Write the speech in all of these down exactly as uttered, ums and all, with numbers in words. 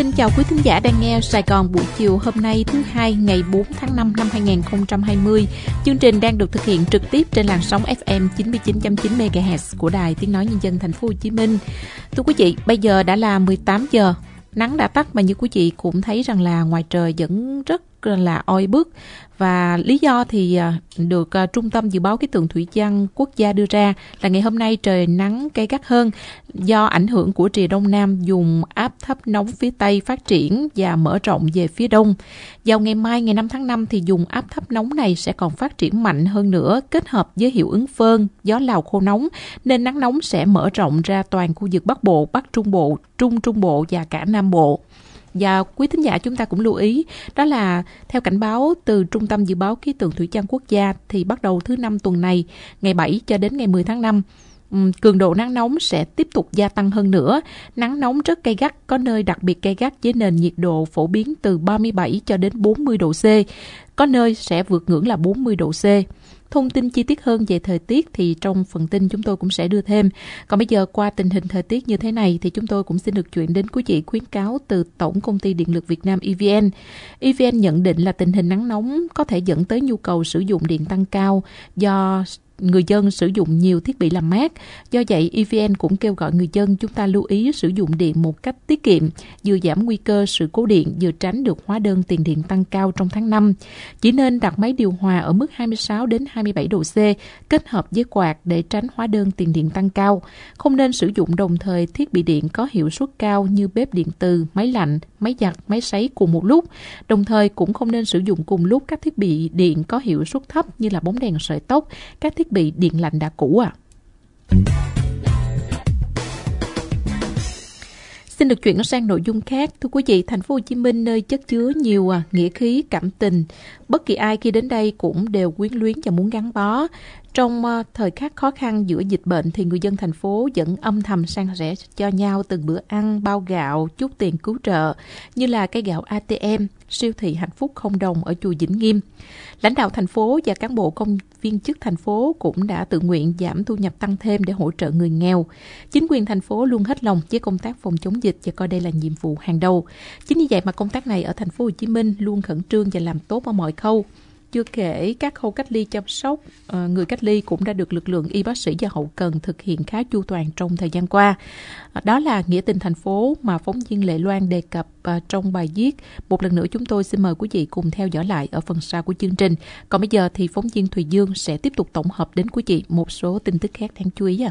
Xin chào quý thính giả đang nghe Sài Gòn buổi chiều hôm nay thứ hai ngày bốn tháng năm năm hai nghìn không trăm hai mươi. Chương trình đang được thực hiện trực tiếp trên làn sóng ép em chín mươi chín phẩy chín mê ga héc của Đài Tiếng nói Nhân dân Thành phố Hồ Chí Minh. Thưa quý vị, bây giờ đã là mười tám giờ, nắng đã tắt mà như quý vị cũng thấy rằng là ngoài trời vẫn rất là oi bức, và lý do thì được Trung tâm Dự báo Khí tượng Thủy văn Quốc gia đưa ra là ngày hôm nay trời nắng gay gắt hơn do ảnh hưởng của rìa Đông Nam vùng áp thấp nóng phía Tây phát triển và mở rộng về phía Đông. Vào ngày mai ngày năm tháng năm thì vùng áp thấp nóng này sẽ còn phát triển mạnh hơn nữa, kết hợp với hiệu ứng phơn, gió Lào khô nóng nên nắng nóng sẽ mở rộng ra toàn khu vực Bắc Bộ, Bắc Trung Bộ, Trung Trung Bộ và cả Nam Bộ. Và quý thính giả chúng ta cũng lưu ý, đó là theo cảnh báo từ Trung tâm Dự báo Khí tượng Thủy văn Quốc gia thì bắt đầu thứ Năm tuần này, ngày bảy cho đến ngày mười tháng năm, cường độ nắng nóng sẽ tiếp tục gia tăng hơn nữa. Nắng nóng rất gay gắt, có nơi đặc biệt gay gắt với nền nhiệt độ phổ biến từ ba mươi bảy cho đến bốn mươi độ C, có nơi sẽ vượt ngưỡng là bốn mươi độ C. Thông tin chi tiết hơn về thời tiết thì trong phần tin chúng tôi cũng sẽ đưa thêm. Còn bây giờ qua tình hình thời tiết như thế này thì chúng tôi cũng xin được chuyển đến quý vị khuyến cáo từ Tổng Công ty Điện lực Việt Nam E V N. E V N nhận định là tình hình nắng nóng có thể dẫn tới nhu cầu sử dụng điện tăng cao do người dân sử dụng nhiều thiết bị làm mát. Do vậy, E V N cũng kêu gọi người dân chúng ta lưu ý sử dụng điện một cách tiết kiệm, vừa giảm nguy cơ sự cố điện, vừa tránh được hóa đơn tiền điện tăng cao trong tháng năm. Chỉ nên đặt máy điều hòa ở mức hai mươi sáu đến hai mươi bảy độ C, kết hợp với quạt để tránh hóa đơn tiền điện tăng cao. Không nên sử dụng đồng thời thiết bị điện có hiệu suất cao như bếp điện từ, máy lạnh, máy giặt, máy sấy cùng một lúc. Đồng thời cũng không nên sử dụng cùng lúc các thiết bị điện có hiệu suất thấp như là bóng đèn sợi tóc, các thiết bị điện lạnh đã cũ à. Xin được chuyển sang nội dung khác. Thưa quý vị, Thành phố Hồ Chí Minh nơi chất chứa nhiều nghĩa khí, cảm tình. Bất kỳ ai khi đến đây cũng đều quyến luyến và muốn gắn bó. Trong thời khắc khó khăn giữa dịch bệnh thì người dân thành phố vẫn âm thầm san sẻ cho nhau từng bữa ăn, bao gạo, chút tiền cứu trợ như là cây gạo A T M, siêu thị Hạnh Phúc không đồng ở chùa Vĩnh Nghiêm. Lãnh đạo thành phố và cán bộ công viên chức thành phố cũng đã tự nguyện giảm thu nhập tăng thêm để hỗ trợ người nghèo. Chính quyền thành phố luôn hết lòng với công tác phòng chống dịch và coi đây là nhiệm vụ hàng đầu. Chính vì vậy mà công tác này ở Thành phố Hồ Chí Minh luôn khẩn trương và làm tốt ở mọi khâu. Chưa kể, các khâu cách ly chăm sóc, người cách ly cũng đã được lực lượng y bác sĩ và hậu cần thực hiện khá chu toàn trong thời gian qua. Đó là nghĩa tình thành phố mà phóng viên Lệ Loan đề cập trong bài viết. Một lần nữa chúng tôi xin mời quý vị cùng theo dõi lại ở phần sau của chương trình. Còn bây giờ thì phóng viên Thùy Dương sẽ tiếp tục tổng hợp đến quý vị một số tin tức khác đáng chú ý.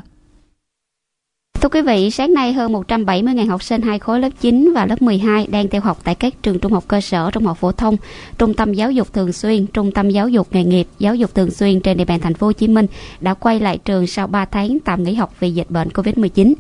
Thưa quý vị, sáng nay hơn một trăm bảy mươi nghìn học sinh hai khối lớp chín và lớp mười hai đang theo học tại các trường trung học cơ sở, trung học phổ thông, trung tâm giáo dục thường xuyên, trung tâm giáo dục nghề nghiệp, giáo dục thường xuyên trên địa bàn Thành phố Hồ Chí Minh đã quay lại trường sau ba tháng tạm nghỉ học vì dịch bệnh covid mười chín.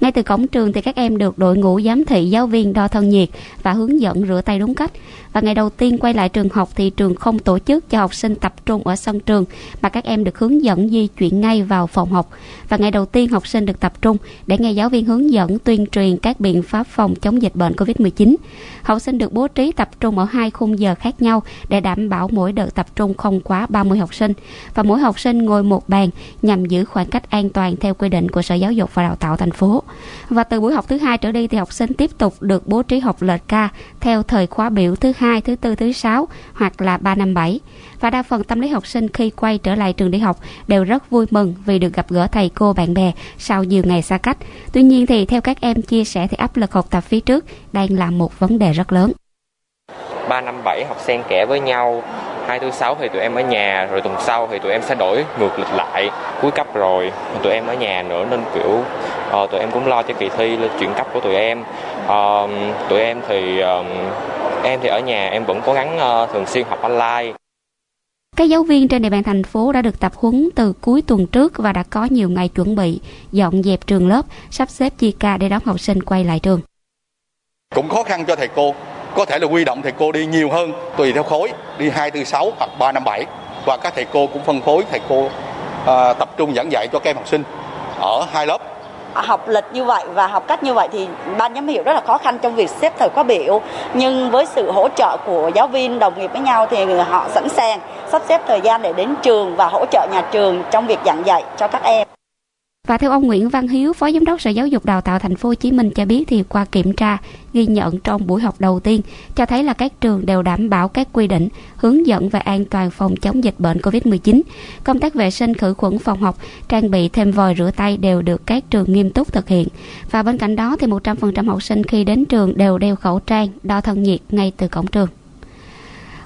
Ngay từ cổng trường thì các em được đội ngũ giám thị, giáo viên đo thân nhiệt và hướng dẫn rửa tay đúng cách. Và ngày đầu tiên quay lại trường học thì trường không tổ chức cho học sinh tập trung ở sân trường mà các em được hướng dẫn di chuyển ngay vào phòng học. Và ngày đầu tiên học sinh được tập trung để nghe giáo viên hướng dẫn tuyên truyền các biện pháp phòng chống dịch bệnh covid mười chín. Học sinh được bố trí tập trung ở hai khung giờ khác nhau để đảm bảo mỗi đợt tập trung không quá ba mươi học sinh. Và mỗi học sinh ngồi một bàn nhằm giữ khoảng cách an toàn theo quy định của Sở Giáo dục và Đào tạo thành phố. Và từ buổi học thứ hai trở đi thì học sinh tiếp tục được bố trí học lệch ca theo thời khóa biểu thứ hai, thứ tư, thứ sáu hoặc là ba năm bảy. Và đa phần tâm lý học sinh khi quay trở lại trường đi học đều rất vui mừng vì được gặp gỡ thầy cô bạn bè sau nhiều ngày xa cách. Tuy nhiên thì theo các em chia sẻ thì áp lực học tập phía trước đang là một vấn đề rất lớn. ba năm bảy học xen kẽ với nhau, hai, bốn, sáu thì tụi em ở nhà, rồi tuần sau thì tụi em sẽ đổi ngược lịch lại, cuối cấp rồi tụi em ở nhà nữa nên kiểu uh, tụi em cũng lo cho kỳ thi chuyển cấp của tụi em. Uh, tụi em thì uh, em thì ở nhà em vẫn cố gắng uh, thường xuyên học online. Các giáo viên trên địa bàn thành phố đã được tập huấn từ cuối tuần trước và đã có nhiều ngày chuẩn bị, dọn dẹp trường lớp, sắp xếp chia ca để đón học sinh quay lại trường. Cũng khó khăn cho thầy cô, có thể là huy động thầy cô đi nhiều hơn, tùy theo khối, đi hai, bốn, sáu hoặc ba, năm, bảy. Và các thầy cô cũng phân khối, thầy cô à, tập trung giảng dạy cho các em học sinh ở hai lớp. Học lịch như vậy và học cách như vậy thì ban giám hiệu rất là khó khăn trong việc xếp thời khóa biểu. Nhưng với sự hỗ trợ của giáo viên đồng nghiệp với nhau thì họ sẵn sàng sắp xếp thời gian để đến trường và hỗ trợ nhà trường trong việc giảng dạy cho các em. Và theo ông Nguyễn Văn Hiếu, Phó Giám đốc Sở Giáo dục Đào tạo Thành phố Hồ Chí Minh cho biết thì qua kiểm tra ghi nhận trong buổi học đầu tiên cho thấy là các trường đều đảm bảo các quy định, hướng dẫn về an toàn phòng chống dịch bệnh covid mười chín. Công tác vệ sinh khử khuẩn phòng học, trang bị thêm vòi rửa tay đều được các trường nghiêm túc thực hiện. Và bên cạnh đó thì một trăm phần trăm học sinh khi đến trường đều đeo khẩu trang, đo thân nhiệt ngay từ cổng trường.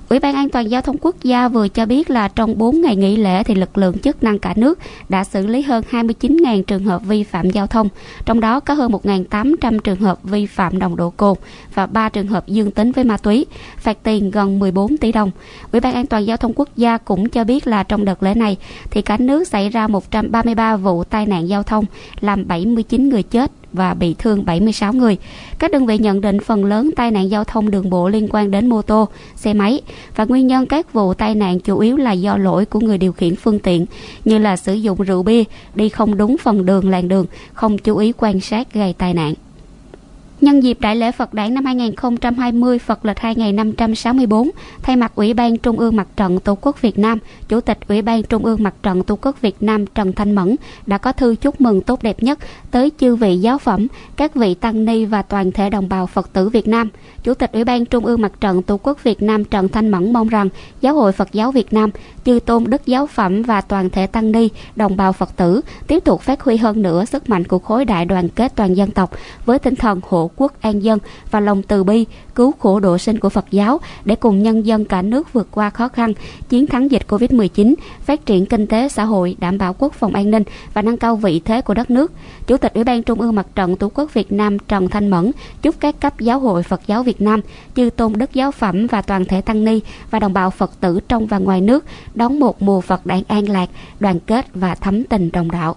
Ủy ban An toàn Giao thông Quốc gia vừa cho biết là trong bốn ngày nghỉ lễ thì lực lượng chức năng cả nước đã xử lý hơn hai mươi chín nghìn trường hợp vi phạm giao thông, trong đó có hơn một nghìn tám trăm trường hợp vi phạm nồng độ cồn và ba trường hợp dương tính với ma túy, phạt tiền gần mười bốn tỷ đồng. Ủy ban An toàn Giao thông Quốc gia cũng cho biết là trong đợt lễ này thì cả nước xảy ra một trăm ba mươi ba vụ tai nạn giao thông, làm bảy mươi chín người chết và bị thương bảy mươi sáu người. Các đơn vị nhận định phần lớn tai nạn giao thông đường bộ liên quan đến mô tô, xe máy, và nguyên nhân các vụ tai nạn chủ yếu là do lỗi của người điều khiển phương tiện, như là sử dụng rượu bia, đi không đúng phần đường làn đường, không chú ý quan sát gây tai nạn. Nhân dịp Đại lễ Phật Đản năm hai không hai không, Phật lịch hai nghìn năm trăm sáu mươi tư, thay mặt Ủy ban Trung ương Mặt trận Tổ quốc Việt Nam, Chủ tịch Ủy ban Trung ương Mặt trận Tổ quốc Việt Nam Trần Thanh Mẫn đã có thư chúc mừng tốt đẹp nhất tới chư vị giáo phẩm, các vị tăng ni và toàn thể đồng bào Phật tử Việt Nam. Chủ tịch Ủy ban Trung ương Mặt trận Tổ quốc Việt Nam Trần Thanh Mẫn mong rằng Giáo hội Phật giáo Việt Nam, chư tôn đức giáo phẩm và toàn thể tăng ni, đồng bào Phật tử tiếp tục phát huy hơn nữa sức mạnh của khối đại đoàn kết toàn dân tộc với tinh thần hộ quốc an dân và lòng từ bi, cứu khổ độ sinh của Phật giáo để cùng nhân dân cả nước vượt qua khó khăn, chiến thắng dịch covid mười chín, phát triển kinh tế xã hội, đảm bảo quốc phòng an ninh và nâng cao vị thế của đất nước. Chủ tịch Ủy ban Trung ương Mặt trận Tổ quốc Việt Nam Trần Thanh Mẫn chúc các cấp Giáo hội Phật giáo Việt Nam, chư tôn đức giáo phẩm và toàn thể tăng ni và đồng bào Phật tử trong và ngoài nước đón một mùa Phật đản an lạc, đoàn kết và thắm tình đồng đạo.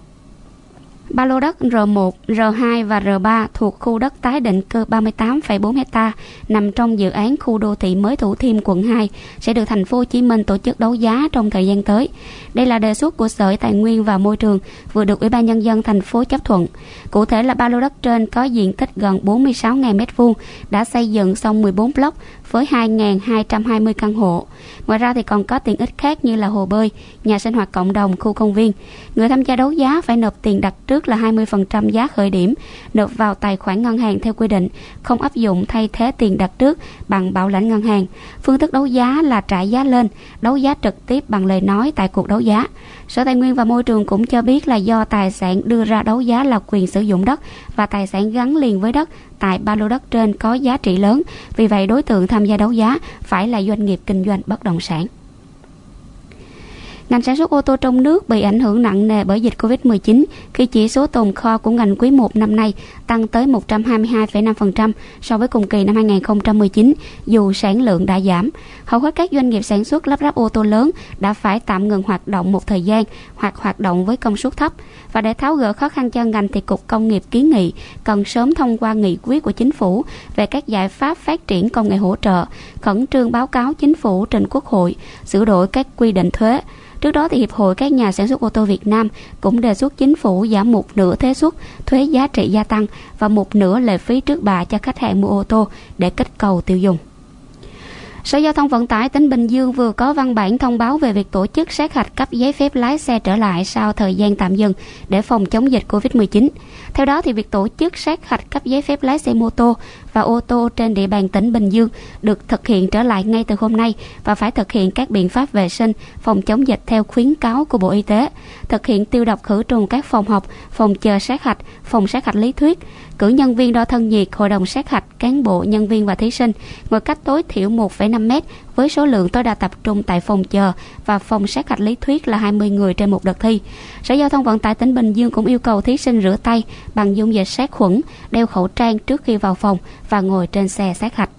Ba lô đất R một, R hai và R ba thuộc khu đất tái định cư ba mươi tám phẩy bốn héc ta nằm trong dự án khu đô thị mới Thủ Thiêm quận hai sẽ được Thành phố Hồ Chí Minh tổ chức đấu giá trong thời gian tới. Đây là đề xuất của Sở Tài nguyên và Môi trường vừa được Ủy ban Nhân dân thành phố chấp thuận. Cụ thể là ba lô đất trên có diện tích gần bốn mươi sáu nghìn mét vuông, đã xây dựng xong mười bốn block với hai nghìn hai trăm hai mươi căn hộ. Ngoài ra thì còn có tiện ích khác như là hồ bơi, nhà sinh hoạt cộng đồng, khu công viên. Người tham gia đấu giá phải nộp tiền đặt trước là hai mươi phần trăm giá khởi điểm, nộp vào tài khoản ngân hàng theo quy định, không áp dụng thay thế tiền đặt trước bằng bảo lãnh ngân hàng. Phương thức đấu giá là trả giá lên, đấu giá trực tiếp bằng lời nói tại cuộc đấu giá. Sở Tài nguyên và Môi trường cũng cho biết là do tài sản đưa ra đấu giá là quyền sử dụng đất và tài sản gắn liền với đất tại ba lô đất trên có giá trị lớn, vì vậy đối tượng tham gia đấu giá phải là doanh nghiệp kinh doanh bất động sản. Ngành sản xuất ô tô trong nước bị ảnh hưởng nặng nề bởi dịch covid mười chín khi chỉ số tồn kho của ngành quý một năm nay tăng tới một trăm hai mươi hai phẩy năm phần trăm so với cùng kỳ năm hai nghìn không trăm mười chín, dù sản lượng đã giảm. Hầu hết các doanh nghiệp sản xuất lắp ráp ô tô lớn đã phải tạm ngừng hoạt động một thời gian hoặc hoạt động với công suất thấp. Và để tháo gỡ khó khăn cho ngành thì Cục Công nghiệp kiến nghị cần sớm thông qua nghị quyết của Chính phủ về các giải pháp phát triển công nghệ hỗ trợ, khẩn trương báo cáo Chính phủ trình Quốc hội, sửa đổi các quy định thuế. Trước đó, thì Hiệp hội các nhà sản xuất ô tô Việt Nam cũng đề xuất Chính phủ giảm một nửa thuế suất, thuế giá trị gia tăng và một nửa lệ phí trước bạ cho khách hàng mua ô tô để kích cầu tiêu dùng. Sở Giao thông Vận tải tỉnh Bình Dương vừa có văn bản thông báo về việc tổ chức sát hạch cấp giấy phép lái xe trở lại sau thời gian tạm dừng để phòng chống dịch covid mười chín. Theo đó, thì việc tổ chức sát hạch cấp giấy phép lái xe mô tô và ô tô trên địa bàn tỉnh Bình Dương được thực hiện trở lại ngay từ hôm nay và phải thực hiện các biện pháp vệ sinh, phòng chống dịch theo khuyến cáo của Bộ Y tế, thực hiện tiêu độc khử trùng các phòng học, phòng chờ sát hạch, phòng sát hạch lý thuyết, cử nhân viên đo thân nhiệt, hội đồng sát hạch, cán bộ, nhân viên và thí sinh ngồi cách tối thiểu một phẩy năm mét với số lượng tối đa tập trung tại phòng chờ và phòng sát hạch lý thuyết là hai mươi người trên một đợt thi. Sở Giao thông Vận tải tỉnh Bình Dương cũng yêu cầu thí sinh rửa tay bằng dung dịch sát khuẩn, đeo khẩu trang trước khi vào phòng và ngồi trên xe sát hạch.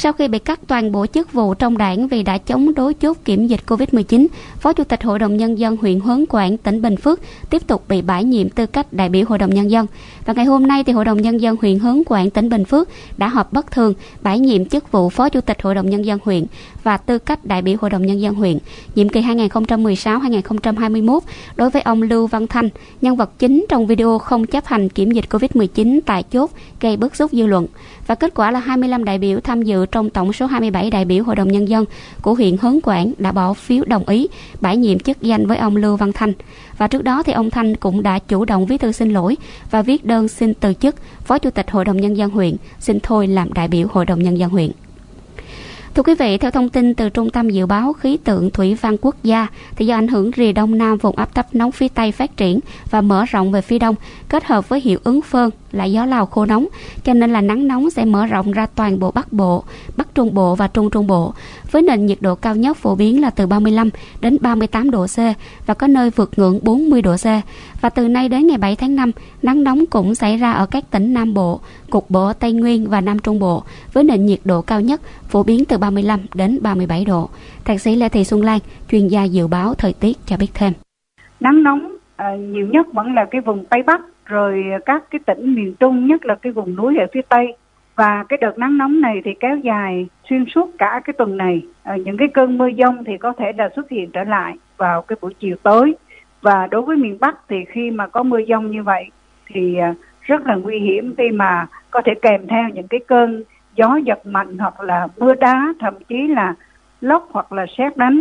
Sau khi bị cắt toàn bộ chức vụ trong đảng vì đã chống đối chốt kiểm dịch covid mười chín, Phó Chủ tịch Hội đồng Nhân dân huyện Hớn Quản, tỉnh Bình Phước tiếp tục bị bãi nhiệm tư cách đại biểu Hội đồng Nhân dân. Và ngày hôm nay, thì Hội đồng Nhân dân huyện Hớn Quản, tỉnh Bình Phước đã họp bất thường bãi nhiệm chức vụ Phó Chủ tịch Hội đồng Nhân dân huyện và tư cách đại biểu Hội đồng Nhân dân huyện nhiệm kỳ hai nghìn không trăm mười sáu đến hai nghìn không trăm hai mươi mốt đối với ông Lưu Văn Thanh, nhân vật chính trong video không chấp hành kiểm dịch covid mười chín tại chốt gây bức xúc dư luận. Và kết quả là hai mươi lăm đại biểu tham dự trong tổng số hai mươi bảy đại biểu Hội đồng Nhân dân của huyện Hớn Quản đã bỏ phiếu đồng ý bãi nhiệm chức danh với ông Lưu Văn Thanh. Và trước đó thì ông Thanh cũng đã chủ động viết thư xin lỗi và viết đơn xin từ chức Phó Chủ tịch Hội đồng Nhân dân huyện, xin thôi làm đại biểu Hội đồng Nhân dân huyện. Thưa quý vị, theo thông tin từ Trung tâm Dự báo Khí tượng Thủy văn Quốc gia, thì do ảnh hưởng rìa Đông Nam vùng áp thấp nóng phía Tây phát triển và mở rộng về phía Đông, kết hợp với hiệu ứng phơn là gió Lào khô nóng, cho nên là nắng nóng sẽ mở rộng ra toàn bộ Bắc Bộ, Bắc Trung Bộ và Trung Trung Bộ, với nền nhiệt độ cao nhất phổ biến là từ ba mươi lăm đến ba mươi tám độ C và có nơi vượt ngưỡng bốn mươi độ C. Và từ nay đến ngày bảy tháng năm, nắng nóng cũng xảy ra ở các tỉnh Nam Bộ, cục bộ Tây Nguyên và Nam Trung Bộ, với nền nhiệt độ cao nhất phổ biến từ ba mươi lăm đến ba mươi bảy độ. Thạc sĩ Lê Thị Xuân Lan, chuyên gia dự báo thời tiết cho biết thêm. Nắng nóng à, nhiều nhất vẫn là cái vùng Tây Bắc, rồi các cái tỉnh miền Trung, nhất là cái vùng núi ở phía Tây. Và cái đợt nắng nóng này thì kéo dài xuyên suốt cả cái tuần này. À, những cái cơn mưa dông thì có thể là xuất hiện trở lại vào cái buổi chiều tối. Và đối với miền Bắc thì khi mà có mưa dông như vậy thì rất là nguy hiểm, khi mà có thể kèm theo những cái cơn gió giật mạnh hoặc là mưa đá, thậm chí là lốc hoặc là sét đánh.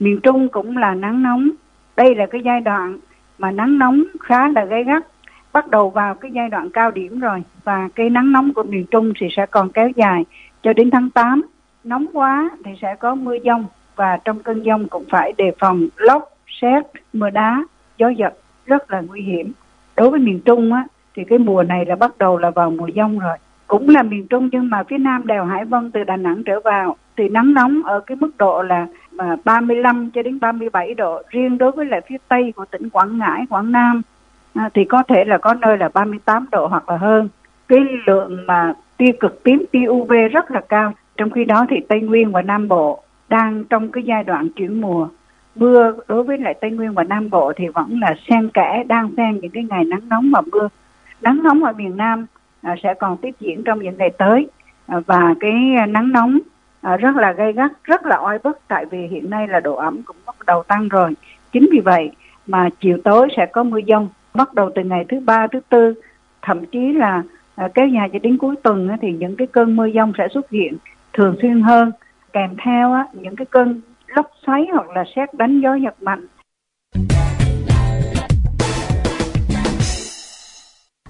Miền Trung cũng là nắng nóng. Đây là cái giai đoạn mà nắng nóng khá là gay gắt, bắt đầu vào cái giai đoạn cao điểm rồi. Và cái nắng nóng của miền Trung thì sẽ còn kéo dài cho đến tháng tám. Nóng quá thì sẽ có mưa dông, và trong cơn dông cũng phải đề phòng lốc, sét, mưa đá, gió giật rất là nguy hiểm. Đối với miền Trung á, thì cái mùa này là bắt đầu là vào mùa dông rồi. Cũng là miền Trung nhưng mà phía Nam đèo Hải Vân từ Đà Nẵng trở vào thì nắng nóng ở cái mức độ là ba mươi lăm cho đến ba mươi bảy độ. Riêng đối với lại phía Tây của tỉnh Quảng Ngãi, Quảng Nam à, thì có thể là có nơi là ba mươi tám độ hoặc là hơn. Cái lượng mà tia cực tím, tia u vê rất là cao. Trong khi đó thì Tây Nguyên và Nam Bộ đang trong cái giai đoạn chuyển mùa. Mưa đối với lại Tây Nguyên và Nam Bộ thì vẫn là xen kẽ, đang xen những cái ngày nắng nóng và mưa. Nắng nóng ở miền Nam à, sẽ còn tiếp diễn trong những ngày tới. À, và cái nắng nóng à, rất là gay gắt, rất là oi bức, tại vì hiện nay là độ ẩm cũng bắt đầu tăng rồi. Chính vì vậy mà chiều tối sẽ có mưa dông, bắt đầu từ ngày thứ ba, thứ tư, thậm chí là à, kéo dài cho đến cuối tuần á, thì những cái cơn mưa dông sẽ xuất hiện thường xuyên hơn, kèm theo á, những cái cơn lốc xoáy hoặc là sét đánh, gió giật mạnh.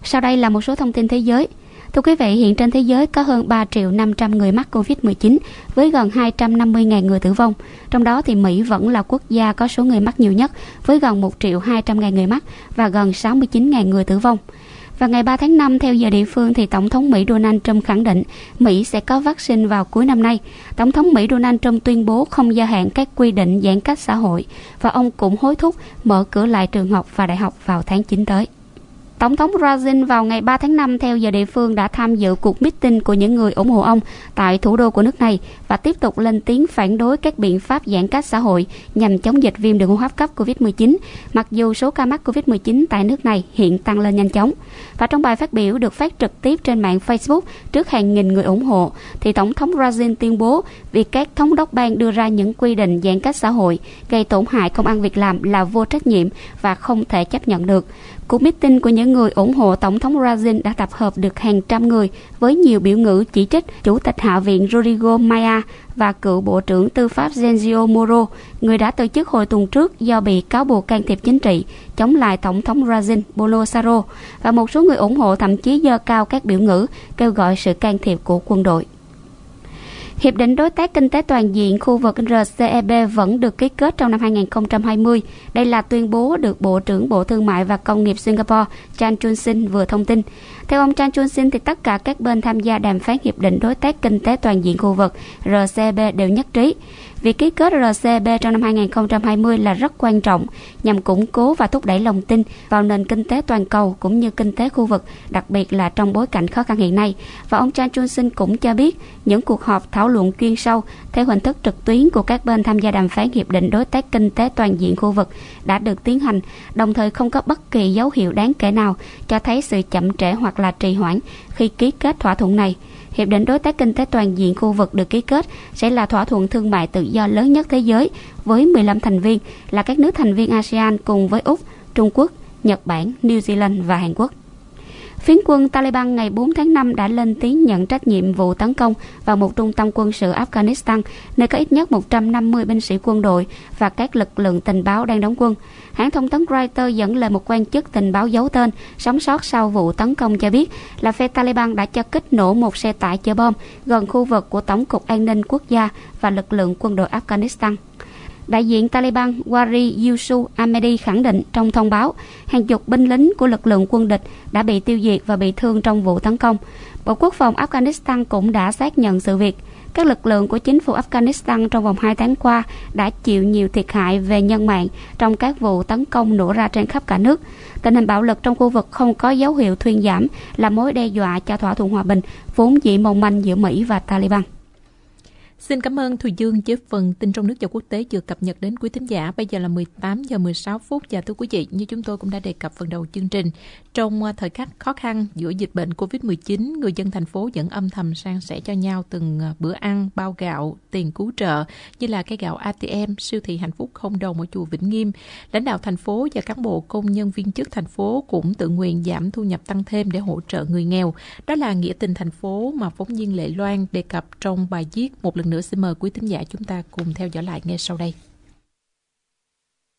Sau đây là một số thông tin thế giới. Thưa quý vị, hiện trên thế giới có hơn ba triệu năm trăm người mắc covid mười chín với gần hai trăm năm mươi nghìn người tử vong. Trong đó thì Mỹ vẫn là quốc gia có số người mắc nhiều nhất với gần một triệu hai trăm nghìn người mắc và gần sáu mươi chín nghìn người tử vong. Và ngày ba tháng năm, theo giờ địa phương, thì Tổng thống Mỹ Donald Trump khẳng định Mỹ sẽ có vaccine vào cuối năm nay. Tổng thống Mỹ Donald Trump tuyên bố không gia hạn các quy định giãn cách xã hội, và ông cũng hối thúc mở cửa lại trường học và đại học vào tháng chín tới. Tổng thống Brazil vào ngày ba tháng năm theo giờ địa phương đã tham dự cuộc meeting của những người ủng hộ ông tại thủ đô của nước này và tiếp tục lên tiếng phản đối các biện pháp giãn cách xã hội nhằm chống dịch viêm đường hô hấp cấp covid mười chín, mặc dù số ca mắc covid mười chín tại nước này hiện tăng lên nhanh chóng. Và trong bài phát biểu được phát trực tiếp trên mạng Facebook trước hàng nghìn người ủng hộ, thì Tổng thống Brazil tuyên bố việc các thống đốc bang đưa ra những quy định giãn cách xã hội gây tổn hại công ăn việc làm là vô trách nhiệm và không thể chấp nhận được. Cuộc meeting của những người ủng hộ Tổng thống Brazil đã tập hợp được hàng trăm người với nhiều biểu ngữ chỉ trích Chủ tịch Hạ viện Rodrigo Maia và cựu Bộ trưởng Tư pháp Sergio Moro, người đã từ chức hồi tuần trước do bị cáo buộc can thiệp chính trị, chống lại Tổng thống Brazil Bolsonaro. Và một số người ủng hộ thậm chí giơ cao các biểu ngữ kêu gọi sự can thiệp của quân đội. Hiệp định đối tác kinh tế toàn diện khu vực R C E P vẫn được ký kết trong năm hai nghìn không trăm hai mươi. Đây là tuyên bố được Bộ trưởng Bộ Thương mại và Công nghiệp Singapore Chan Chun Sing vừa thông tin. Theo ông Chan Chun Sing, thì tất cả các bên tham gia đàm phán Hiệp định đối tác kinh tế toàn diện khu vực R C E P đều nhất trí. Việc ký kết R C E P trong năm hai nghìn không trăm hai mươi là rất quan trọng nhằm củng cố và thúc đẩy lòng tin vào nền kinh tế toàn cầu cũng như kinh tế khu vực, đặc biệt là trong bối cảnh khó khăn hiện nay. Và ông Chan Chun Sing cũng cho biết những cuộc họp thảo luận chuyên sâu theo hình thức trực tuyến của các bên tham gia đàm phán Hiệp định đối tác kinh tế toàn diện khu vực đã được tiến hành, đồng thời không có bất kỳ dấu hiệu đáng kể nào cho thấy sự chậm trễ hoặc là trì hoãn khi ký kết thỏa thuận này. Hiệp định đối tác kinh tế toàn diện khu vực được ký kết sẽ là thỏa thuận thương mại tự do lớn nhất thế giới với mười lăm thành viên là các nước thành viên a sê an cùng với Úc, Trung Quốc, Nhật Bản, New Zealand và Hàn Quốc. Phiến quân Taliban ngày bốn tháng năm đã lên tiếng nhận trách nhiệm vụ tấn công vào một trung tâm quân sự Afghanistan, nơi có ít nhất một trăm năm mươi binh sĩ quân đội và các lực lượng tình báo đang đóng quân. Hãng thông tấn Reuters dẫn lời một quan chức tình báo giấu tên sống sót sau vụ tấn công cho biết là phe Taliban đã cho kích nổ một xe tải chở bom gần khu vực của Tổng cục An ninh Quốc gia và lực lượng quân đội Afghanistan. Đại diện Taliban Qari Yousuf Ahmadi khẳng định trong thông báo, hàng chục binh lính của lực lượng quân địch đã bị tiêu diệt và bị thương trong vụ tấn công. Bộ Quốc phòng Afghanistan cũng đã xác nhận sự việc. Các lực lượng của chính phủ Afghanistan trong vòng hai tháng qua đã chịu nhiều thiệt hại về nhân mạng trong các vụ tấn công nổ ra trên khắp cả nước. Tình hình bạo lực trong khu vực không có dấu hiệu thuyên giảm, là mối đe dọa cho thỏa thuận hòa bình vốn dĩ mong manh giữa Mỹ và Taliban. Xin cảm ơn Thùy Dương với phần tin trong nước và quốc tế vừa cập nhật đến quý thính giả. Bây giờ là mười tám giờ mười sáu phút và thưa quý vị, như chúng tôi cũng đã đề cập phần đầu chương trình, trong thời khắc khó khăn giữa dịch bệnh covid mười chín, người dân thành phố vẫn âm thầm san sẻ cho nhau từng bữa ăn, bao gạo, tiền cứu trợ như là cái gạo a tê em, siêu thị Hạnh Phúc không đồng ở chùa Vĩnh Nghiêm. Lãnh đạo thành phố và cán bộ công nhân viên chức thành phố cũng tự nguyện giảm thu nhập tăng thêm để hỗ trợ người nghèo. Đó là nghĩa tình thành phố mà phóng viên Lệ Loan đề cập trong bài viết. Một lần nữa xin mời quý thính giả chúng ta cùng theo dõi lại ngay sau đây.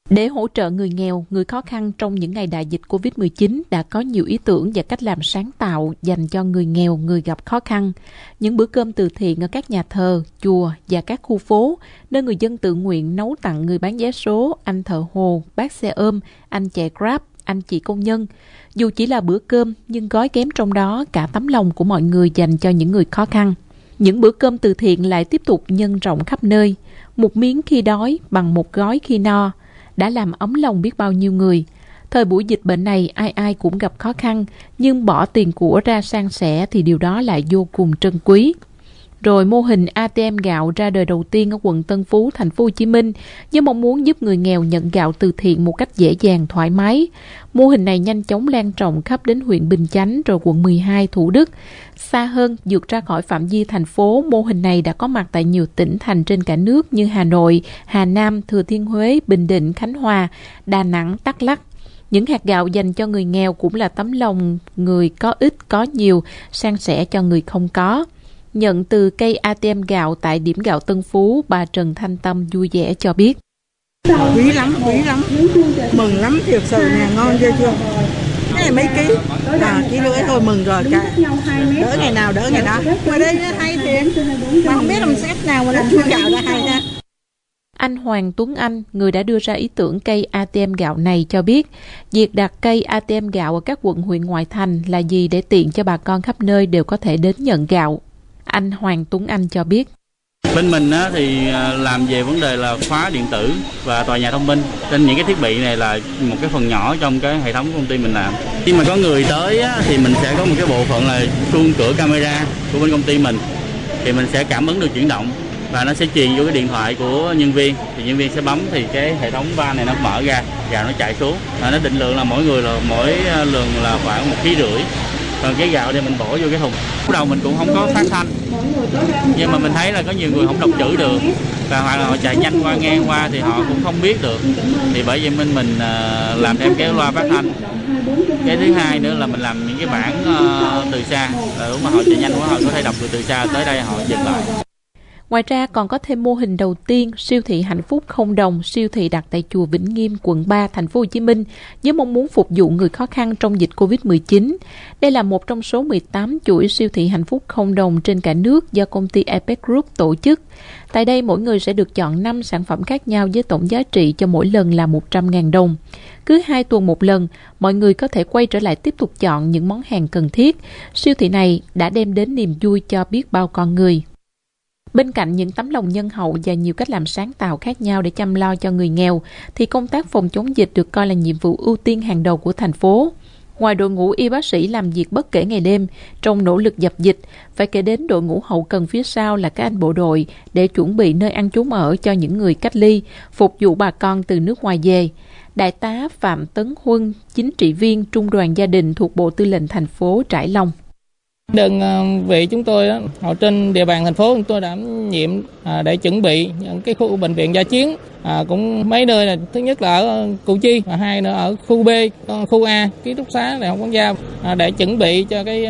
Để hỗ trợ người nghèo, người khó khăn trong những ngày đại dịch covid mười chín đã có nhiều ý tưởng và cách làm sáng tạo dành cho người nghèo, người gặp khó khăn. Những bữa cơm từ thiện ở các nhà thờ, chùa và các khu phố, nơi người dân tự nguyện nấu tặng người bán vé số, anh thợ hồ, bác xe ôm, anh chạy Grab, anh chị công nhân. Dù chỉ là bữa cơm nhưng gói ghém trong đó cả tấm lòng của mọi người dành cho những người khó khăn. Những bữa cơm từ thiện lại tiếp tục nhân rộng khắp nơi. Một miếng khi đói bằng một gói khi no đã làm ấm lòng biết bao nhiêu người. Thời buổi dịch bệnh này ai ai cũng gặp khó khăn, nhưng bỏ tiền của ra san sẻ thì điều đó lại vô cùng trân quý. Rồi mô hình a tê em gạo ra đời đầu tiên ở quận Tân Phú, thành phố Hồ Chí Minh, với mong muốn giúp người nghèo nhận gạo từ thiện một cách dễ dàng, thoải mái. Mô hình này nhanh chóng lan rộng khắp đến huyện Bình Chánh rồi quận mười hai, Thủ Đức. Xa hơn, vượt ra khỏi phạm vi thành phố, mô hình này đã có mặt tại nhiều tỉnh thành trên cả nước như Hà Nội, Hà Nam, Thừa Thiên Huế, Bình Định, Khánh Hòa, Đà Nẵng, Đắk Lắk. Những hạt gạo dành cho người nghèo cũng là tấm lòng người có ít có nhiều, san sẻ cho người không có. Nhận từ cây a tê em gạo tại điểm gạo Tân Phú, bà Trần Thanh Tâm vui vẻ cho biết. Quý lắm, quý lắm, mừng lắm, thiệt sự nhà ngon chưa chưa. Cái này mấy ký, à, ký lưỡi thôi mừng rồi cả. Đỡ ngày nào, đỡ ngày đó. Ngoài đây nó hay thiệt, mà không biết làm xếp nào mà làm chua gạo đã hay ra. Anh Hoàng Tuấn Anh, người đã đưa ra ý tưởng cây a tê em gạo này cho biết, việc đặt cây a tê em gạo ở các quận huyện ngoại thành là gì để tiện cho bà con khắp nơi đều có thể đến nhận gạo. Anh Hoàng Tuấn Anh cho biết. Bên mình thì làm về vấn đề là khóa điện tử và tòa nhà thông minh. Trên những cái thiết bị này là một cái phần nhỏ trong cái hệ thống của công ty mình làm. Khi mà có người tới thì mình sẽ có một cái bộ phận là chuông cửa camera của bên công ty mình. Thì mình sẽ cảm ứng được chuyển động và nó sẽ truyền vô cái điện thoại của nhân viên. Thì nhân viên sẽ bấm thì cái hệ thống van này nó mở ra và nó chạy xuống. Và nó định lượng là mỗi người là mỗi lần là khoảng một ký rưỡi. Còn cái gạo này mình bỏ vô cái thùng. Lúc đầu mình cũng không có phát thanh, nhưng mà mình thấy là có nhiều người không đọc chữ được, và hoặc là họ chạy nhanh qua ngang qua thì họ cũng không biết được. Thì bởi vậy mình mình làm thêm cái loa phát thanh. Cái thứ hai nữa là mình làm những cái bảng từ xa, là lúc mà họ chạy nhanh quá họ có thể đọc được từ xa, tới đây họ dừng lại. Ngoài ra còn có thêm mô hình đầu tiên siêu thị Hạnh Phúc không đồng, siêu thị đặt tại chùa Vĩnh Nghiêm, quận ba, thành phố Hồ Chí Minh, với mong muốn phục vụ người khó khăn trong dịch covid mười chín. Đây là một trong số mười tám chuỗi siêu thị Hạnh Phúc không đồng trên cả nước do công ty Apex Group tổ chức. Tại đây mỗi người sẽ được chọn năm sản phẩm khác nhau với tổng giá trị cho mỗi lần là một trăm nghìn đồng. Cứ hai tuần một lần, mọi người có thể quay trở lại tiếp tục chọn những món hàng cần thiết. Siêu thị này đã đem đến niềm vui cho biết bao con người. Bên cạnh những tấm lòng nhân hậu và nhiều cách làm sáng tạo khác nhau để chăm lo cho người nghèo, thì công tác phòng chống dịch được coi là nhiệm vụ ưu tiên hàng đầu của thành phố. Ngoài đội ngũ y bác sĩ làm việc bất kể ngày đêm trong nỗ lực dập dịch, phải kể đến đội ngũ hậu cần phía sau là các anh bộ đội để chuẩn bị nơi ăn trú ở cho những người cách ly, phục vụ bà con từ nước ngoài về. Đại tá Phạm Tấn Huân, chính trị viên Trung đoàn Gia đình thuộc Bộ Tư lệnh thành phố trải lòng. Đơn vị chúng tôi đó, họ trên địa bàn thành phố chúng tôi đảm nhiệm để chuẩn bị những cái khu bệnh viện dã chiến, à, cũng mấy nơi là thứ nhất là ở Củ Chi và hai nữa ở khu B, khu A, ký túc xá Đại học Quốc gia để chuẩn bị cho cái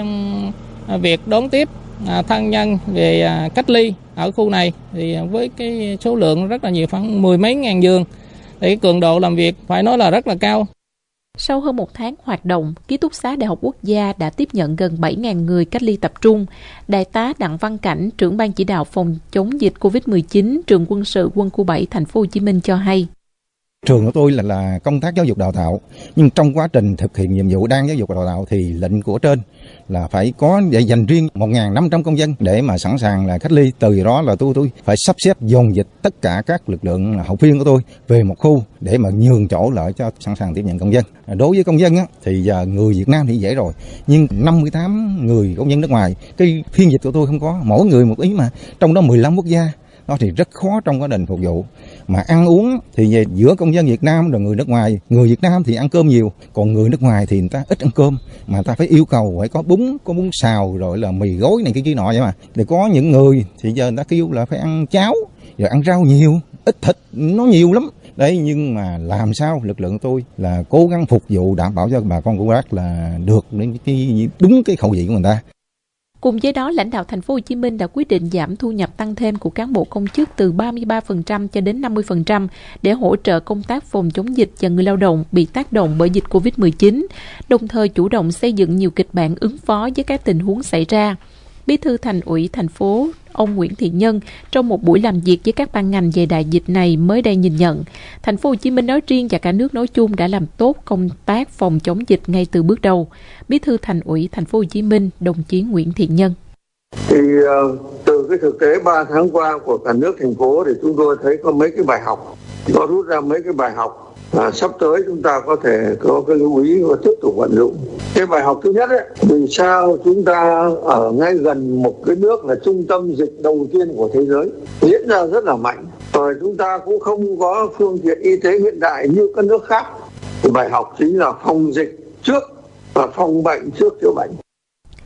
việc đón tiếp thân nhân về cách ly ở khu này thì với cái số lượng rất là nhiều, khoảng mười mấy ngàn giường thì cái cường độ làm việc phải nói là rất là cao. Sau hơn một tháng hoạt động, ký túc xá Đại học Quốc gia đã tiếp nhận gần bảy nghìn người cách ly tập trung. Đại tá Đặng Văn Cảnh, trưởng ban chỉ đạo phòng chống dịch covid mười chín, trường quân sự quân khu bảy thành phố Hồ Chí Minh cho hay: Trường của tôi là, là công tác giáo dục đào tạo, nhưng trong quá trình thực hiện nhiệm vụ đang giáo dục đào tạo thì lệnh của trên là phải có để dành riêng một nghìn năm trăm công dân để mà sẵn sàng là cách ly. Từ đó là tôi tôi phải sắp xếp dồn dịch tất cả các lực lượng học viên của tôi về một khu để mà nhường chỗ lại cho sẵn sàng tiếp nhận công dân. Đối với công dân á, thì giờ người Việt Nam thì dễ rồi, nhưng năm mươi tám người công dân nước ngoài, cái phiên dịch của tôi không có, mỗi người một ý mà, trong đó mười lăm quốc gia. Nó thì rất khó trong quá trình phục vụ. Mà ăn uống thì về giữa công dân Việt Nam rồi người nước ngoài, người Việt Nam thì ăn cơm nhiều, còn người nước ngoài thì người ta ít ăn cơm, mà người ta phải yêu cầu phải có bún, có bún xào rồi là mì gói này cái kia nọ vậy mà. Thì có những người thì giờ người ta kêu là phải ăn cháo, rồi ăn rau nhiều, ít thịt nó nhiều lắm. Đấy, nhưng mà làm sao lực lượng tôi là cố gắng phục vụ đảm bảo cho bà con của bác là được đến cái đúng cái khẩu vị của người ta. Cùng với đó, lãnh đạo thành phố Hồ Chí Minh đã quyết định giảm thu nhập tăng thêm của cán bộ công chức từ ba mươi ba phần trăm cho đến năm mươi phần trăm để hỗ trợ công tác phòng chống dịch cho người lao động bị tác động bởi dịch covid mười chín, đồng thời chủ động xây dựng nhiều kịch bản ứng phó với các tình huống xảy ra. Bí thư Thành ủy thành phố, ông Nguyễn Thiện Nhân, trong một buổi làm việc với các ban ngành về đại dịch này mới đây nhìn nhận, thành phố Hồ Chí Minh nói riêng và cả nước nói chung đã làm tốt công tác phòng chống dịch ngay từ bước đầu. Bí thư Thành ủy thành phố Hồ Chí Minh, đồng chí Nguyễn Thiện Nhân: Thì từ cái thực tế ba tháng qua của cả nước thành phố thì chúng tôi thấy có mấy cái bài học, có rút ra mấy cái bài học. À, sắp tới chúng ta có thể có cái lưu ý và tiếp tục vận dụng. Cái bài học thứ nhất ấy, vì sao chúng ta ở ngay gần một cái nước là trung tâm dịch đầu tiên của thế giới, diễn ra rất là mạnh, rồi chúng ta cũng không có phương tiện y tế hiện đại như các nước khác. Thì bài học chính là phòng dịch trước và phòng bệnh trước chữa bệnh.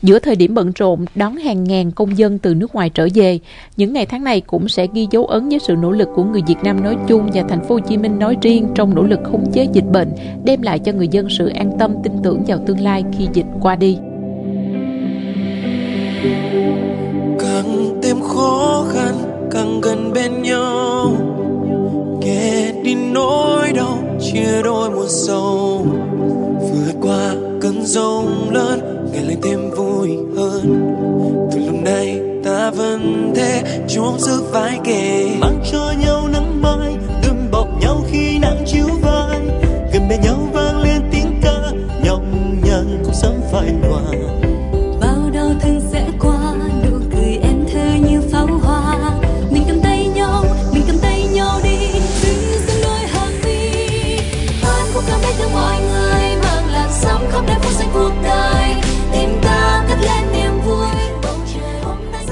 Giữa thời điểm bận rộn đón hàng ngàn công dân từ nước ngoài trở về, những ngày tháng này cũng sẽ ghi dấu ấn với sự nỗ lực của người Việt Nam nói chung và thành phố Hồ Chí Minh nói riêng trong nỗ lực khống chế dịch bệnh, đem lại cho người dân sự an tâm tin tưởng vào tương lai khi dịch qua đi. Càng thêm khó khăn, càng gần bên nhau, kể đi nỗi đau, chia đôi muôn sầu, vượt qua cơn giông lớn. Ngày lên thêm vui hơn. Từ lúc này ta vẫn thế, chung sức vai kề, mang cho nhau nắng mai, đừng bọc nhau khi nắng chiếu vai. Gần bên nhau vang lên tiếng ca, nhọc nhằn cũng sớm phải qua. Bao đau thương sẽ qua, nụ cười em thơ như pháo hoa. Mình cầm tay nhau, mình cầm tay nhau đi, giữ dưng đôi hàng mi. Hoan khúc ca mê thương mọi người, mang làn sóng khắp nơi phố xanh cuộc đời.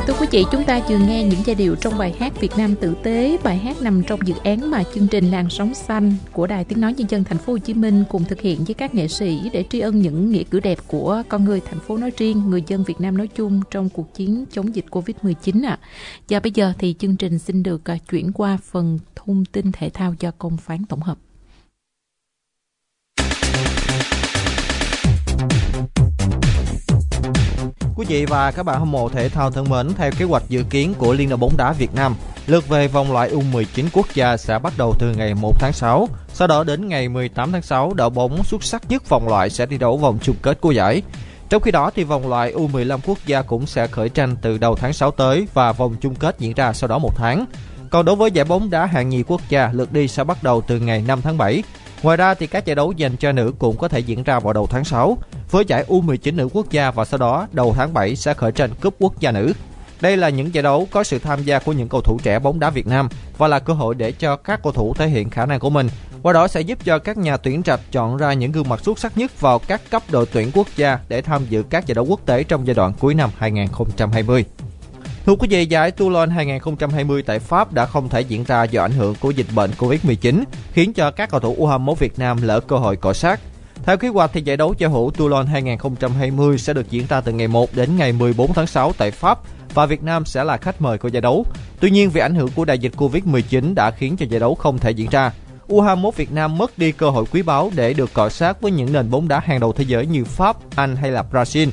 Thưa quý vị, chúng ta vừa nghe những giai điệu trong bài hát Việt Nam tử tế, bài hát nằm trong dự án mà chương trình Làn sóng xanh của Đài Tiếng nói Nhân dân Thành phố Hồ Chí Minh cùng thực hiện với các nghệ sĩ để tri ân những nghĩa cử đẹp của con người thành phố nói riêng, người dân Việt Nam nói chung trong cuộc chiến chống dịch covid mười chín ạ. À. Và bây giờ thì chương trình xin được chuyển qua phần thông tin thể thao do Công Phán tổng hợp. Quý vị và các bạn hâm mộ thể thao thân mến, theo kế hoạch dự kiến của Liên đoàn bóng đá Việt Nam, lượt về vòng loại u mười chín quốc gia sẽ bắt đầu từ ngày một tháng sáu. Sau đó đến ngày mười tám tháng sáu, đội bóng xuất sắc nhất vòng loại sẽ thi đấu vòng chung kết của giải. Trong khi đó thì vòng loại u mười lăm quốc gia cũng sẽ khởi tranh từ đầu tháng sáu tới và vòng chung kết diễn ra sau đó một tháng. Còn đối với giải bóng đá hạng nhì quốc gia, lượt đi sẽ bắt đầu từ ngày năm tháng bảy. Ngoài ra thì các giải đấu dành cho nữ cũng có thể diễn ra vào đầu tháng sáu với giải u mười chín nữ quốc gia, và sau đó đầu tháng bảy sẽ khởi tranh cúp quốc gia nữ. Đây là những giải đấu có sự tham gia của những cầu thủ trẻ bóng đá Việt Nam và là cơ hội để cho các cầu thủ thể hiện khả năng của mình. Qua đó sẽ giúp cho các nhà tuyển trạch chọn ra những gương mặt xuất sắc nhất vào các cấp đội tuyển quốc gia để tham dự các giải đấu quốc tế trong giai đoạn cuối năm hai không hai không. Thưa quý vị, giải Toulon hai không hai không tại Pháp đã không thể diễn ra do ảnh hưởng của dịch bệnh covid mười chín, khiến cho các cầu thủ u hai mươi mốt Việt Nam lỡ cơ hội cọ sát. Theo kế hoạch thì giải đấu châu hữu Toulon hai không hai không sẽ được diễn ra từ ngày một đến ngày mười bốn tháng sáu tại Pháp và Việt Nam sẽ là khách mời của giải đấu. Tuy nhiên, vì ảnh hưởng của đại dịch covid mười chín đã khiến cho giải đấu không thể diễn ra. u hai mươi mốt Việt Nam mất đi cơ hội quý báu để được cọ sát với những nền bóng đá hàng đầu thế giới như Pháp, Anh hay là Brazil.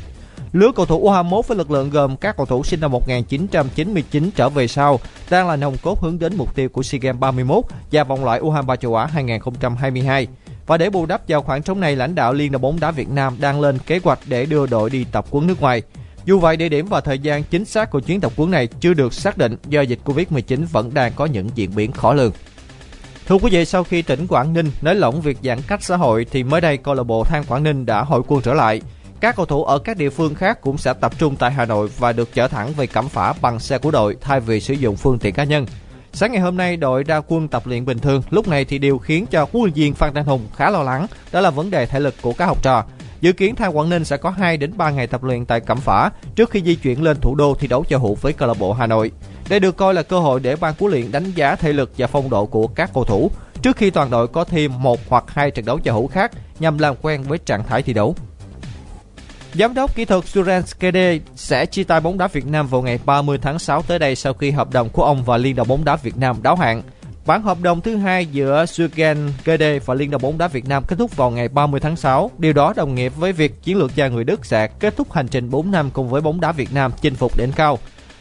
Lứa cầu thủ u hai mươi mốt với lực lượng gồm các cầu thủ sinh năm một nghìn chín trăm chín mươi chín trở về sau đang là nòng cốt hướng đến mục tiêu của SEA Games ba mươi mốt và vòng loại u hai mươi ba châu Á hai không hai hai. Và để bù đắp vào khoảng trống này, lãnh đạo Liên đoàn bóng đá Việt Nam đang lên kế hoạch để đưa đội đi tập huấn nước ngoài. Dù vậy, địa điểm và thời gian chính xác của chuyến tập huấn này chưa được xác định do dịch covid mười chín vẫn đang có những diễn biến khó lường. Thưa quý vị, sau khi tỉnh Quảng Ninh nới lỏng việc giãn cách xã hội thì mới đây câu lạc bộ Than Quảng Ninh đã hội quân trở lại. Các cầu thủ ở các địa phương khác cũng sẽ tập trung tại Hà Nội và được chở thẳng về Cẩm Phả bằng xe của đội thay vì sử dụng phương tiện cá nhân. Sáng ngày hôm nay, đội ra quân tập luyện bình thường. Lúc này thì điều khiến cho huấn luyện viên Phan Thanh Hùng khá lo lắng đó là vấn đề thể lực của các học trò. Dự kiến Than Quảng Ninh sẽ có hai đến ba ngày tập luyện tại Cẩm Phả trước khi di chuyển lên thủ đô thi đấu giao hữu với câu lạc bộ Hà Nội. Đây được coi là cơ hội để ban huấn luyện đánh giá thể lực và phong độ của các cầu thủ trước khi toàn đội có thêm một hoặc hai trận đấu giao hữu khác nhằm làm quen với trạng thái thi đấu. Giám đốc kỹ thuật Suresh ca đê sẽ chia tay bóng đá Việt Nam vào ngày ba mươi tháng sáu tới đây sau khi hợp đồng của ông và Liên đoàn bóng đá Việt Nam đáo hạn. Bản hợp đồng thứ hai giữa Suresh ca đê và Liên đoàn bóng đá Việt Nam kết thúc vào ngày ba mươi tháng sáu. Điều đó đồng nghĩa với việc chiến lược gia người Đức sẽ kết thúc hành trình bốn năm cùng với bóng đá Việt Nam chinh phục đỉnh cao.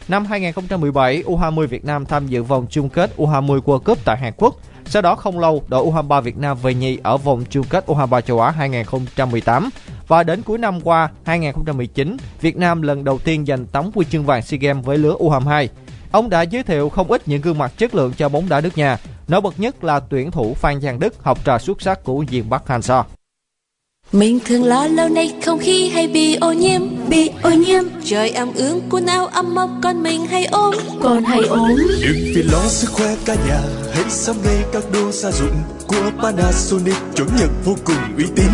Năm hai không một bảy, u hai mươi Việt Nam tham dự vòng chung kết u hai mươi World Cup tại Hàn Quốc. Sau đó không lâu, đội u hai mươi ba Việt Nam về nhì ở vòng chung kết u hai mươi ba châu Á hai không một tám. Và đến cuối năm qua hai không một chín, Việt Nam lần đầu tiên giành tấm huy chương vàng SEA Games với lứa u hai mươi hai. Ông đã giới thiệu không ít những gương mặt chất lượng cho bóng đá nước nhà. Nổi bật nhất là tuyển thủ Phan Văn Đức, học trò xuất sắc của Diên Bắc Hansa. Mình thường lo lâu nay không khí hay bị ô nhiễm, bị ô nhiễm. Trời ẩm ướt, quần áo ẩm mốc, con mình hay ốm, con hay ốm. Đừng vì lo sức khỏe cả nhà, hãy sắm ngay các đồ gia dụng của Panasonic, chuẩn Nhật vô cùng uy tín.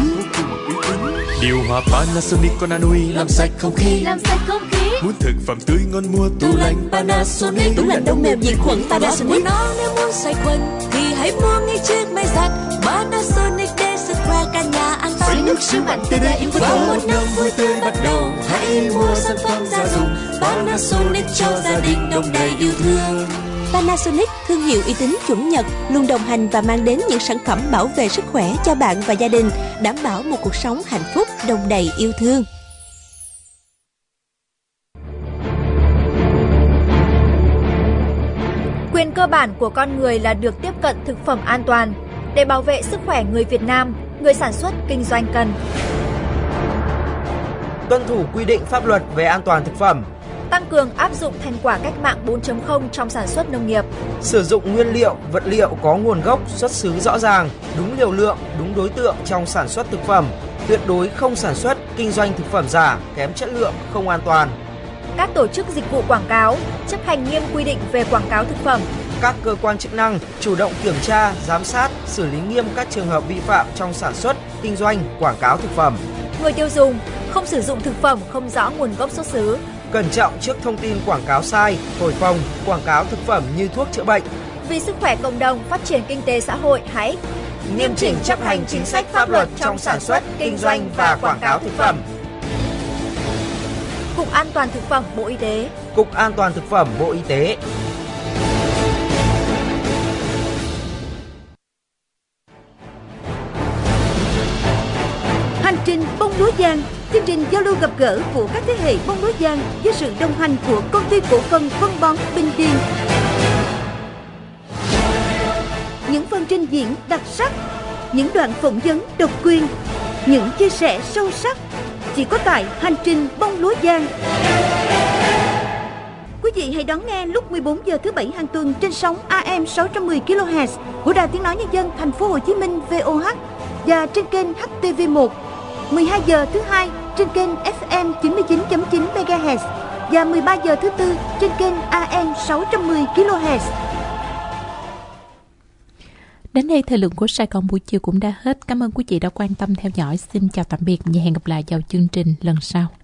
Điều hòa Panasonic con an ủi làm sạch không khí, làm sạch không khí. Muốn thực phẩm tươi ngon mua tủ lạnh Panasonic, tủ lạnh đông mềm diệt khuẩn Panasonic. Nó nếu muốn sạch quần thì hãy mua ngay chiếc máy giặt Panasonic để sức khỏe cả nhà an toàn. Với nước sứ mạnh tê đê yêu quý một năm vui tươi bắt đầu, hãy mua sản phẩm gia dụng Panasonic cho gia đình đông đầy yêu thương. Panasonic, thương hiệu uy tín chuẩn Nhật, luôn đồng hành và mang đến những sản phẩm bảo vệ sức khỏe cho bạn và gia đình, đảm bảo một cuộc sống hạnh phúc, đồng đầy yêu thương. Quyền cơ bản của con người là được tiếp cận thực phẩm an toàn. Để bảo vệ sức khỏe người Việt Nam, người sản xuất, kinh doanh cần tuân thủ quy định pháp luật về an toàn thực phẩm, tăng cường áp dụng thành quả cách mạng bốn chấm không trong sản xuất nông nghiệp, sử dụng nguyên liệu, vật liệu có nguồn gốc, xuất xứ rõ ràng, đúng liều lượng, đúng đối tượng trong sản xuất thực phẩm, tuyệt đối không sản xuất, kinh doanh thực phẩm giả, kém chất lượng, không an toàn. Các tổ chức dịch vụ quảng cáo chấp hành nghiêm quy định về quảng cáo thực phẩm. Các cơ quan chức năng chủ động kiểm tra, giám sát, xử lý nghiêm các trường hợp vi phạm trong sản xuất, kinh doanh, quảng cáo thực phẩm. Người tiêu dùng không sử dụng thực phẩm không rõ nguồn gốc xuất xứ. Cẩn trọng trước thông tin quảng cáo sai, thổi phồng, quảng cáo thực phẩm như thuốc chữa bệnh. Vì sức khỏe cộng đồng, phát triển kinh tế xã hội, hãy nghiêm chỉnh chấp hành chính sách pháp luật trong sản xuất, kinh doanh và quảng cáo thực phẩm. Cục An toàn Thực phẩm Bộ Y tế. Cục An toàn Thực phẩm Bộ Y tế. Hành trình bông lúa vàng, chương trình giao lưu gặp gỡ của các thế hệ bông lúa vàng với sự đồng hành của công ty cổ phần phân bón Bình Điền. Những phần trình diễn đặc sắc, những đoạn phỏng vấn độc quyền, những chia sẻ sâu sắc chỉ có tại hành trình bông lúa vàng. Quý vị hãy đón nghe lúc mười bốn giờ thứ bảy hàng tuần trên sóng a em sáu trăm mười kHz của Đài Tiếng nói Nhân dân Thành phố Hồ Chí Minh vê o hát và trên kênh hát tê vê một. mười hai giờ thứ hai trên kênh ép em chín mươi chín chấm chín MHz và mười ba giờ thứ tư trên kênh a em sáu trăm mười kHz. Đến đây thời lượng của Sài Gòn buổi chiều cũng đã hết. Cảm ơn quý vị đã quan tâm theo dõi. Xin chào tạm biệt và hẹn gặp lại vào chương trình lần sau.